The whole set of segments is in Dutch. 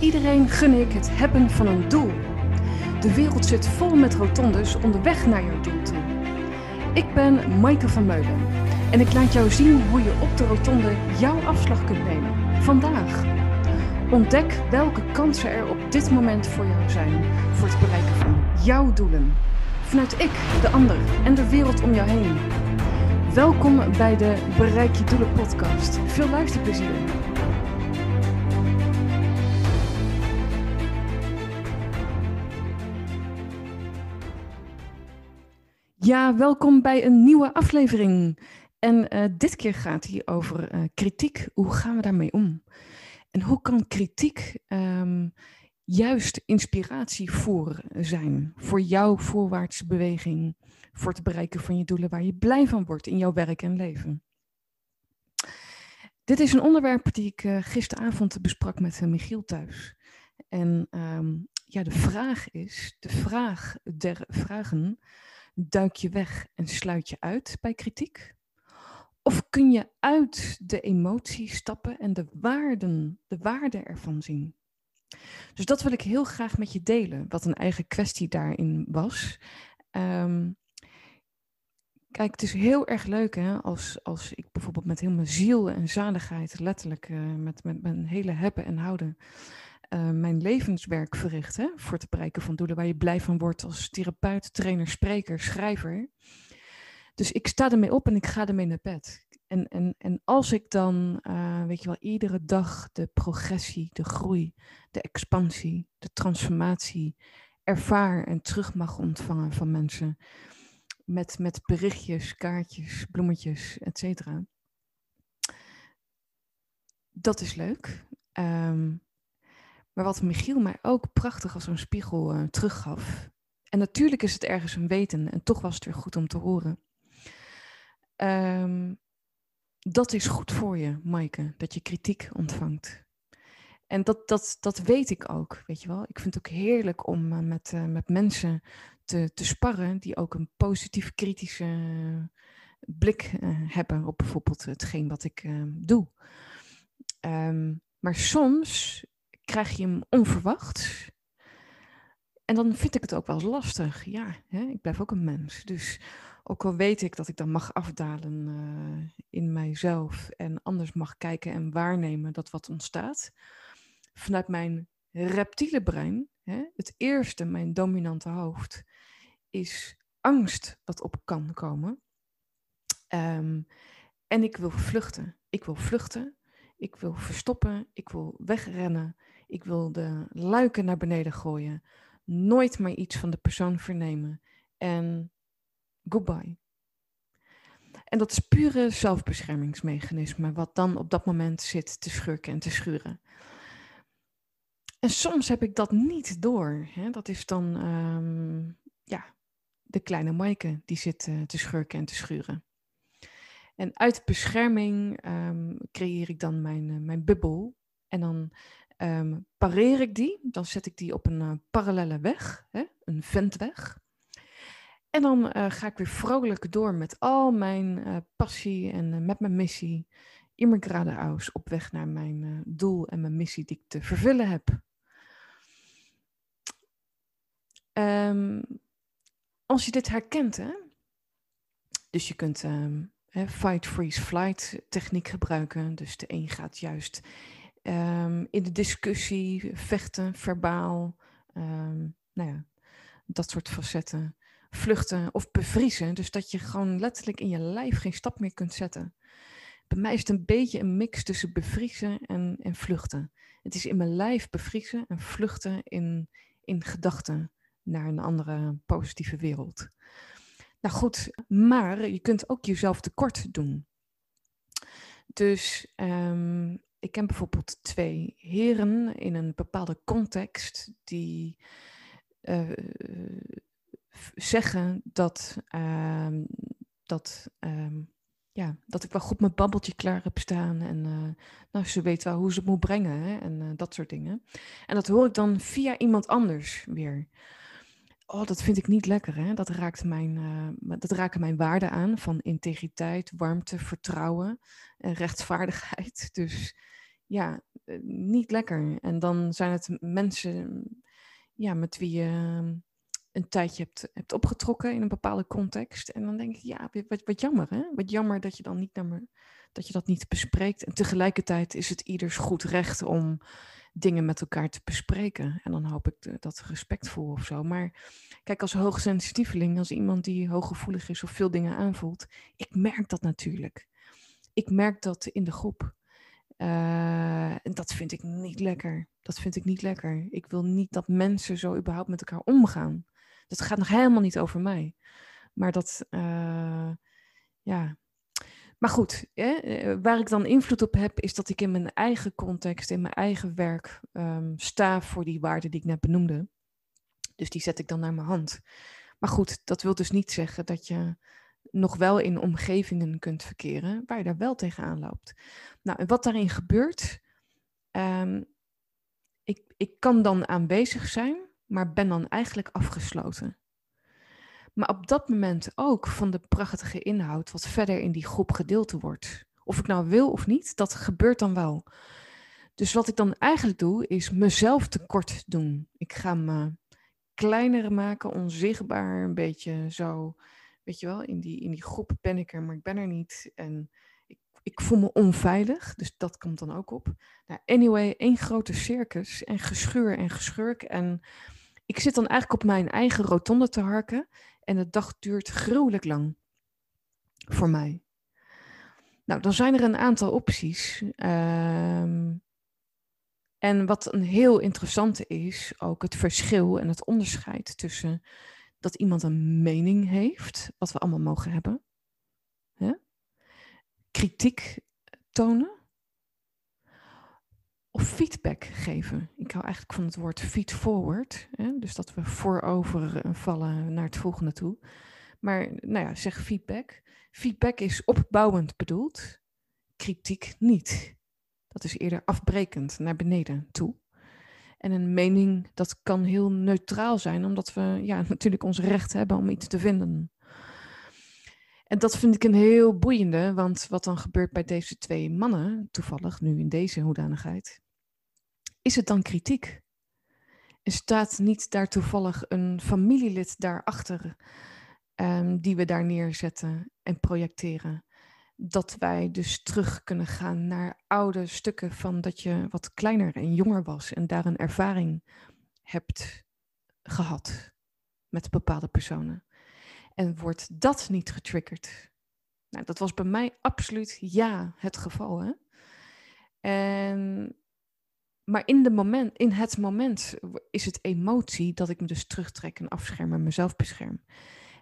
Iedereen gun ik het hebben van een doel. De wereld zit vol met rotondes onderweg naar jouw doel toe. Ik ben Maaike van Meulen en ik laat jou zien hoe je op de rotonde jouw afslag kunt nemen. Vandaag. Ontdek welke kansen er op dit moment voor jou zijn voor het bereiken van jouw doelen. Vanuit ik, de ander en de wereld om jou heen. Welkom bij de Bereik je Doelen podcast. Veel luisterplezier. Ja, welkom bij een nieuwe aflevering. En dit keer gaat hij over kritiek. Hoe gaan we daarmee om? En hoe kan kritiek juist inspiratievoer zijn voor jouw voorwaartse beweging, voor het bereiken van je doelen waar je blij van wordt in jouw werk en leven? Dit is een onderwerp die ik gisteravond besprak met Michiel thuis. En de vraag der vragen: duik je weg en sluit je uit bij kritiek? Of kun je uit de emotie stappen en de waarde ervan zien? Dus dat wil ik heel graag met je delen, wat een eigen kwestie daarin was. Kijk, het is heel erg leuk hè, als ik bijvoorbeeld met heel mijn ziel en zaligheid, letterlijk met mijn hele hebben en houden, mijn levenswerk verricht hè, voor het bereiken van doelen waar je blij van wordt als therapeut, trainer, spreker, schrijver. Dus ik sta ermee op en ik ga ermee naar bed. En als ik dan, iedere dag de progressie, de groei, de expansie, de transformatie ervaar en terug mag ontvangen van mensen met berichtjes, kaartjes, bloemetjes, et cetera. Dat is leuk. Maar wat Michiel mij ook prachtig als een spiegel teruggaf. En natuurlijk is het ergens een weten en toch was het weer goed om te horen. Dat is goed voor je, Maaike, dat je kritiek ontvangt. En dat weet ik ook, weet je wel. Ik vind het ook heerlijk om met mensen te sparren die ook een positief kritische blik hebben op bijvoorbeeld hetgeen wat ik doe. Maar soms krijg je hem onverwachts. En dan vind ik het ook wel eens lastig. Ja, hè? Ik blijf ook een mens. Dus ook al weet ik dat ik dan mag afdalen in mijzelf en anders mag kijken en waarnemen dat wat ontstaat. Vanuit mijn reptiele brein, hè, het eerste, mijn dominante hoofd, is angst dat op kan komen. En ik wil vluchten. Ik wil verstoppen. Ik wil wegrennen. Ik wil de luiken naar beneden gooien. Nooit meer iets van de persoon vernemen. En goodbye. En dat is pure zelfbeschermingsmechanisme, wat dan op dat moment zit te schurken en te schuren. En soms heb ik dat niet door. Hè? Dat is dan de kleine Maaike die zit te schurken en te schuren. En uit bescherming creëer ik dan mijn bubbel. En dan pareer ik die. Dan zet ik die op een parallele weg. Hè? Een ventweg. En dan ga ik weer vrolijk door met al mijn passie en met mijn missie. Immer geradeaus op weg naar mijn doel en mijn missie die ik te vervullen heb. Als je dit herkent, hè? Dus je kunt fight, freeze, flight techniek gebruiken. Dus de een gaat juist in de discussie, vechten, verbaal, dat soort facetten. Vluchten of bevriezen. Dus dat je gewoon letterlijk in je lijf geen stap meer kunt zetten. Bij mij is het een beetje een mix tussen bevriezen en vluchten. Het is in mijn lijf bevriezen en vluchten in gedachten naar een andere positieve wereld. Nou goed, maar je kunt ook jezelf tekort doen. Dus ik ken bijvoorbeeld twee heren in een bepaalde context die zeggen dat ik wel goed mijn babbeltje klaar heb staan en ze weet wel hoe ze het moet brengen hè, en dat soort dingen. En dat hoor ik dan via iemand anders weer. Oh, dat vind ik niet lekker hè. Dat raakt mijn waarden aan van integriteit, warmte, vertrouwen en rechtvaardigheid. Dus ja, niet lekker. En dan zijn het mensen ja, met wie je een tijdje hebt opgetrokken in een bepaalde context. En dan denk ik, ja, wat jammer hè. Wat jammer dat je dan niet naar me, dat je dat niet bespreekt. En tegelijkertijd is het ieders goed recht om dingen met elkaar te bespreken. En dan hoop ik dat respectvol of zo. Maar kijk, als hoogsensitieveling, als iemand die hooggevoelig is of veel dingen aanvoelt, ik merk dat natuurlijk. Ik merk dat in de groep. En dat vind ik niet lekker. Ik wil niet dat mensen zo überhaupt met elkaar omgaan. Dat gaat nog helemaal niet over mij. Maar dat, ja. Maar goed, waar ik dan invloed op heb, is dat ik in mijn eigen context, in mijn eigen werk sta voor die waarden die ik net benoemde. Dus die zet ik dan naar mijn hand. Maar goed, dat wil dus niet zeggen dat je nog wel in omgevingen kunt verkeren waar je daar wel tegenaan loopt. Nou, en wat daarin gebeurt, ik kan dan aanwezig zijn, maar ben dan eigenlijk afgesloten. Maar op dat moment ook van de prachtige inhoud wat verder in die groep gedeeld wordt. Of ik nou wil of niet, dat gebeurt dan wel. Dus wat ik dan eigenlijk doe, is mezelf tekort doen. Ik ga me kleiner maken, onzichtbaar, een beetje zo. Weet je wel, in die groep ben ik er, maar ik ben er niet. En ik voel me onveilig, dus dat komt dan ook op. Nou, anyway, één grote circus en geschuur en geschurk. En ik zit dan eigenlijk op mijn eigen rotonde te harken. En de dag duurt gruwelijk lang voor mij. Nou, dan zijn er een aantal opties. En wat een heel interessante is, ook het verschil en het onderscheid tussen dat iemand een mening heeft, wat we allemaal mogen hebben. Ja? Kritiek tonen. Of feedback geven. Ik hou eigenlijk van het woord feed forward. Hè? Dus dat we voorover vallen naar het volgende toe. Maar nou ja, zeg feedback. Feedback is opbouwend bedoeld. Kritiek niet. Dat is eerder afbrekend naar beneden toe. En een mening, dat kan heel neutraal zijn. Omdat we ja, natuurlijk ons recht hebben om iets te vinden. En dat vind ik een heel boeiende. Want wat dan gebeurt bij deze twee mannen, toevallig nu in deze hoedanigheid, is het dan kritiek? En staat niet daar toevallig een familielid daarachter die we daar neerzetten en projecteren? Dat wij dus terug kunnen gaan naar oude stukken van dat je wat kleiner en jonger was en daar een ervaring hebt gehad met bepaalde personen. En wordt dat niet getriggerd? Nou, dat was bij mij absoluut ja het geval. Hè? Maar in het moment is het emotie dat ik me dus terugtrek en afscherm en mezelf bescherm.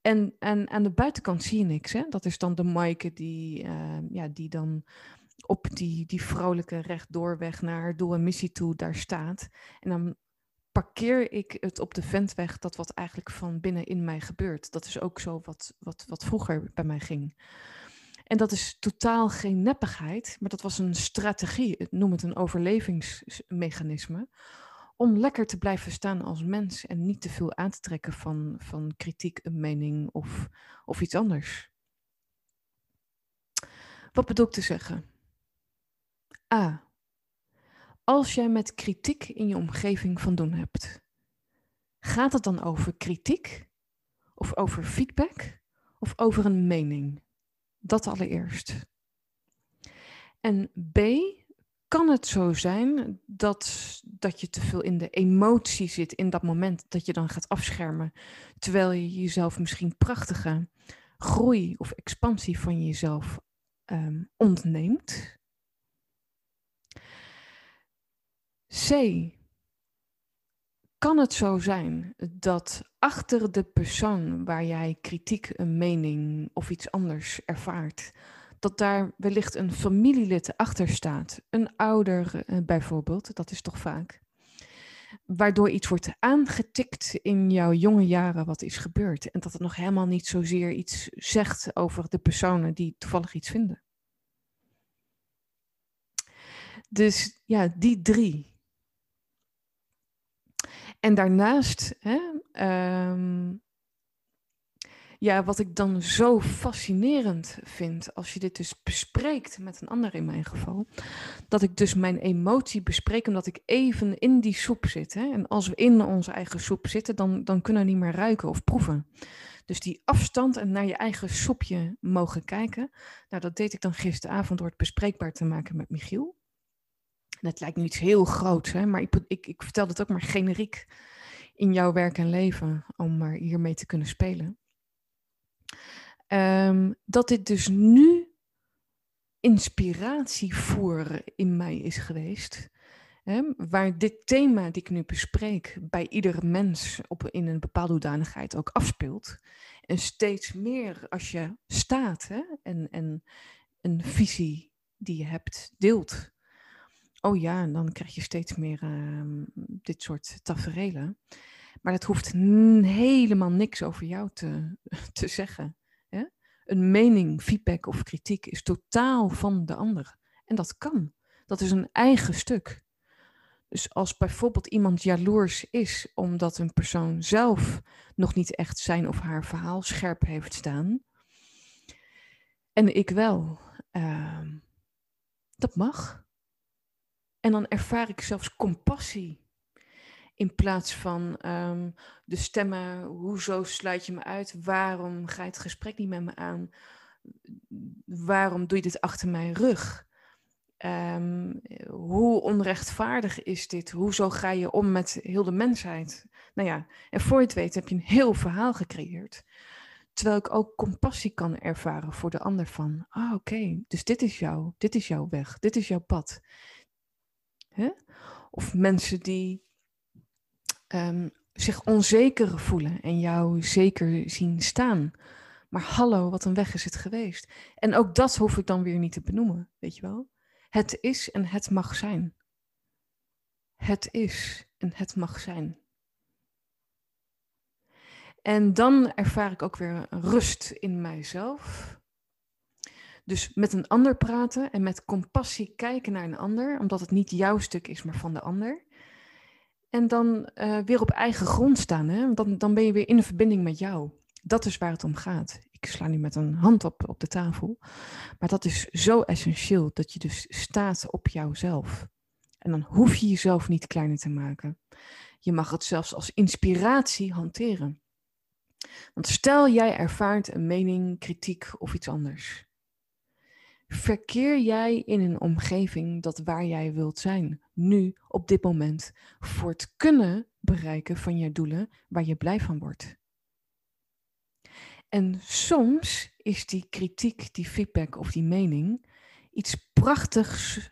En aan de buitenkant zie je niks. Hè? Dat is dan de Maaike die dan op die vrolijke rechtdoorweg naar haar doel en missie toe daar staat. En dan parkeer ik het op de ventweg dat wat eigenlijk van binnen in mij gebeurt. Dat is ook zo wat vroeger bij mij ging. En dat is totaal geen neppigheid, maar dat was een strategie, noem het een overlevingsmechanisme, om lekker te blijven staan als mens en niet te veel aan te trekken van kritiek, een mening of iets anders. Wat bedoel ik te zeggen? A. Als jij met kritiek in je omgeving van doen hebt, gaat het dan over kritiek of over feedback of over een mening? Dat allereerst. En B, kan het zo zijn dat je te veel in de emotie zit in dat moment dat je dan gaat afschermen, terwijl je jezelf misschien prachtige groei of expansie van jezelf ontneemt? C. Kan het zo zijn dat achter de persoon waar jij kritiek, een mening of iets anders ervaart, dat daar wellicht een familielid achter staat, een ouder bijvoorbeeld, dat is toch vaak, waardoor iets wordt aangetikt in jouw jonge jaren wat is gebeurd en dat het nog helemaal niet zozeer iets zegt over de personen die toevallig iets vinden. Dus ja, die drie. En daarnaast Ja, wat ik dan zo fascinerend vind, als je dit dus bespreekt met een ander in mijn geval, dat ik dus mijn emotie bespreek omdat ik even in die soep zit. Hè? En als we in onze eigen soep zitten, dan kunnen we niet meer ruiken of proeven. Dus die afstand en naar je eigen soepje mogen kijken, nou, dat deed ik dan gisteravond door het bespreekbaar te maken met Michiel. En het lijkt nu iets heel groots, hè? Maar ik vertel het ook maar generiek in jouw werk en leven om maar hiermee te kunnen spelen. Dat dit dus nu inspiratievoer in mij is geweest. Hè, waar dit thema dat ik nu bespreek bij iedere mens in een bepaalde hoedanigheid ook afspeelt. En steeds meer als je staat hè, en een visie die je hebt deelt. Oh ja, dan krijg je steeds meer dit soort taferelen. Maar dat hoeft helemaal niks over jou te zeggen. Hè? Een mening, feedback of kritiek is totaal van de ander. En dat kan. Dat is een eigen stuk. Dus als bijvoorbeeld iemand jaloers is omdat een persoon zelf nog niet echt zijn of haar verhaal scherp heeft staan. En ik wel. Dat mag. En dan ervaar ik zelfs compassie. In plaats van de stemmen, hoezo sluit je me uit? Waarom ga je het gesprek niet met me aan? Waarom doe je dit achter mijn rug? Hoe onrechtvaardig is dit? Hoezo ga je om met heel de mensheid? Nou ja, en voor je het weet heb je een heel verhaal gecreëerd. Terwijl ik ook compassie kan ervaren voor de ander van... Ah, oké, dus dit is jouw weg, dit is jouw pad. Hè? Of mensen die... zich onzeker voelen en jou zeker zien staan. Maar hallo, wat een weg is het geweest. En ook dat hoef ik dan weer niet te benoemen, weet je wel. Het is en het mag zijn. Het is en het mag zijn. En dan ervaar ik ook weer rust in mijzelf. Dus met een ander praten en met compassie kijken naar een ander, omdat het niet jouw stuk is, maar van de ander. En dan weer op eigen grond staan. Hè? Dan ben je weer in een verbinding met jou. Dat is waar het om gaat. Ik sla nu met een hand op de tafel. Maar dat is zo essentieel. Dat je dus staat op jouzelf. En dan hoef je jezelf niet kleiner te maken. Je mag het zelfs als inspiratie hanteren. Want stel jij ervaart een mening, kritiek of iets anders. Verkeer jij in een omgeving dat waar jij wilt zijn, nu, op dit moment, voor het kunnen bereiken van je doelen waar je blij van wordt? En soms is die kritiek, die feedback of die mening iets prachtigs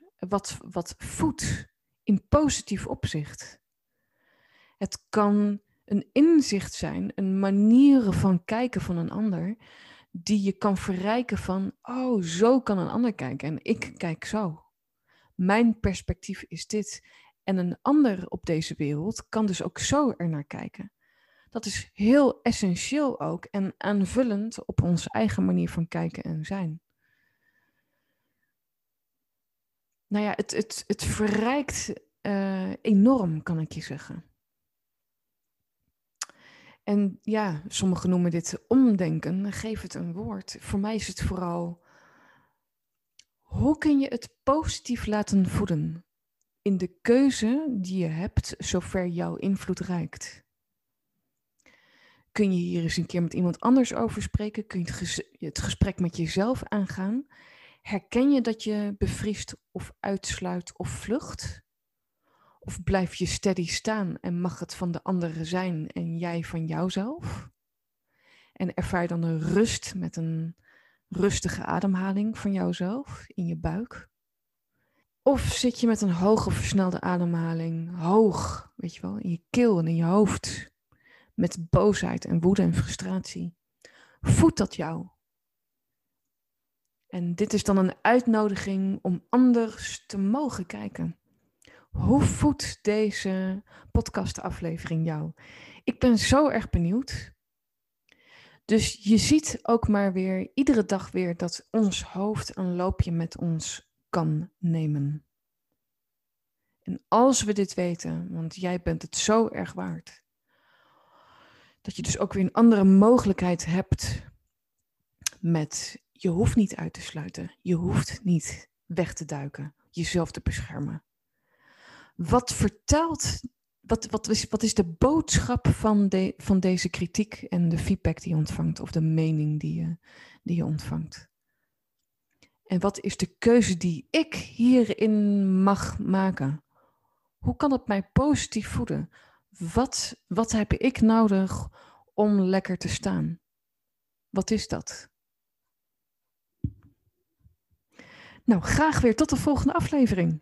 wat voedt in positief opzicht. Het kan een inzicht zijn, een manier van kijken van een ander... die je kan verrijken van, oh, zo kan een ander kijken en ik kijk zo. Mijn perspectief is dit. En een ander op deze wereld kan dus ook zo ernaar kijken. Dat is heel essentieel ook en aanvullend op onze eigen manier van kijken en zijn. Nou ja, het verrijkt enorm, kan ik je zeggen. En ja, sommigen noemen dit omdenken, geef het een woord. Voor mij is het vooral, hoe kun je het positief laten voeden in de keuze die je hebt, zover jouw invloed reikt? Kun je hier eens een keer met iemand anders over spreken? Kun je het gesprek met jezelf aangaan? Herken je dat je bevriest of uitsluit of vlucht? Of blijf je steady staan en mag het van de anderen zijn en jij van jouzelf? En ervaar dan een rust met een rustige ademhaling van jouzelf in je buik? Of zit je met een hoge versnelde ademhaling, hoog, weet je wel, in je keel en in je hoofd, met boosheid en woede en frustratie? Voedt dat jou? En dit is dan een uitnodiging om anders te mogen kijken. Hoe voedt deze podcastaflevering jou? Ik ben zo erg benieuwd. Dus je ziet ook maar weer, iedere dag weer, dat ons hoofd een loopje met ons kan nemen. En als we dit weten, want jij bent het zo erg waard, Dat je dus ook weer een andere mogelijkheid hebt met je hoeft niet uit te sluiten. Je hoeft niet weg te duiken. Jezelf te beschermen. Wat is de boodschap van deze kritiek en de feedback die je ontvangt of de mening die je ontvangt? En wat is de keuze die ik hierin mag maken? Hoe kan het mij positief voeden? Wat heb ik nodig om lekker te staan? Wat is dat? Nou, graag weer tot de volgende aflevering.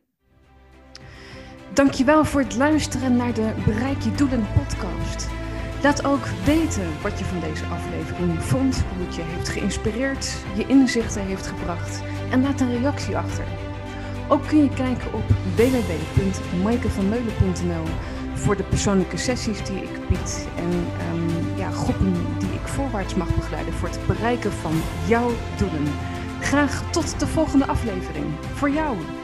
Dankjewel voor het luisteren naar de Bereik je Doelen podcast. Laat ook weten wat je van deze aflevering vond, hoe het je heeft geïnspireerd, je inzichten heeft gebracht en laat een reactie achter. Ook kun je kijken op www.maaikevanmeulen.nl voor de persoonlijke sessies die ik bied en groepen die ik voorwaarts mag begeleiden voor het bereiken van jouw doelen. Graag tot de volgende aflevering. Voor jou!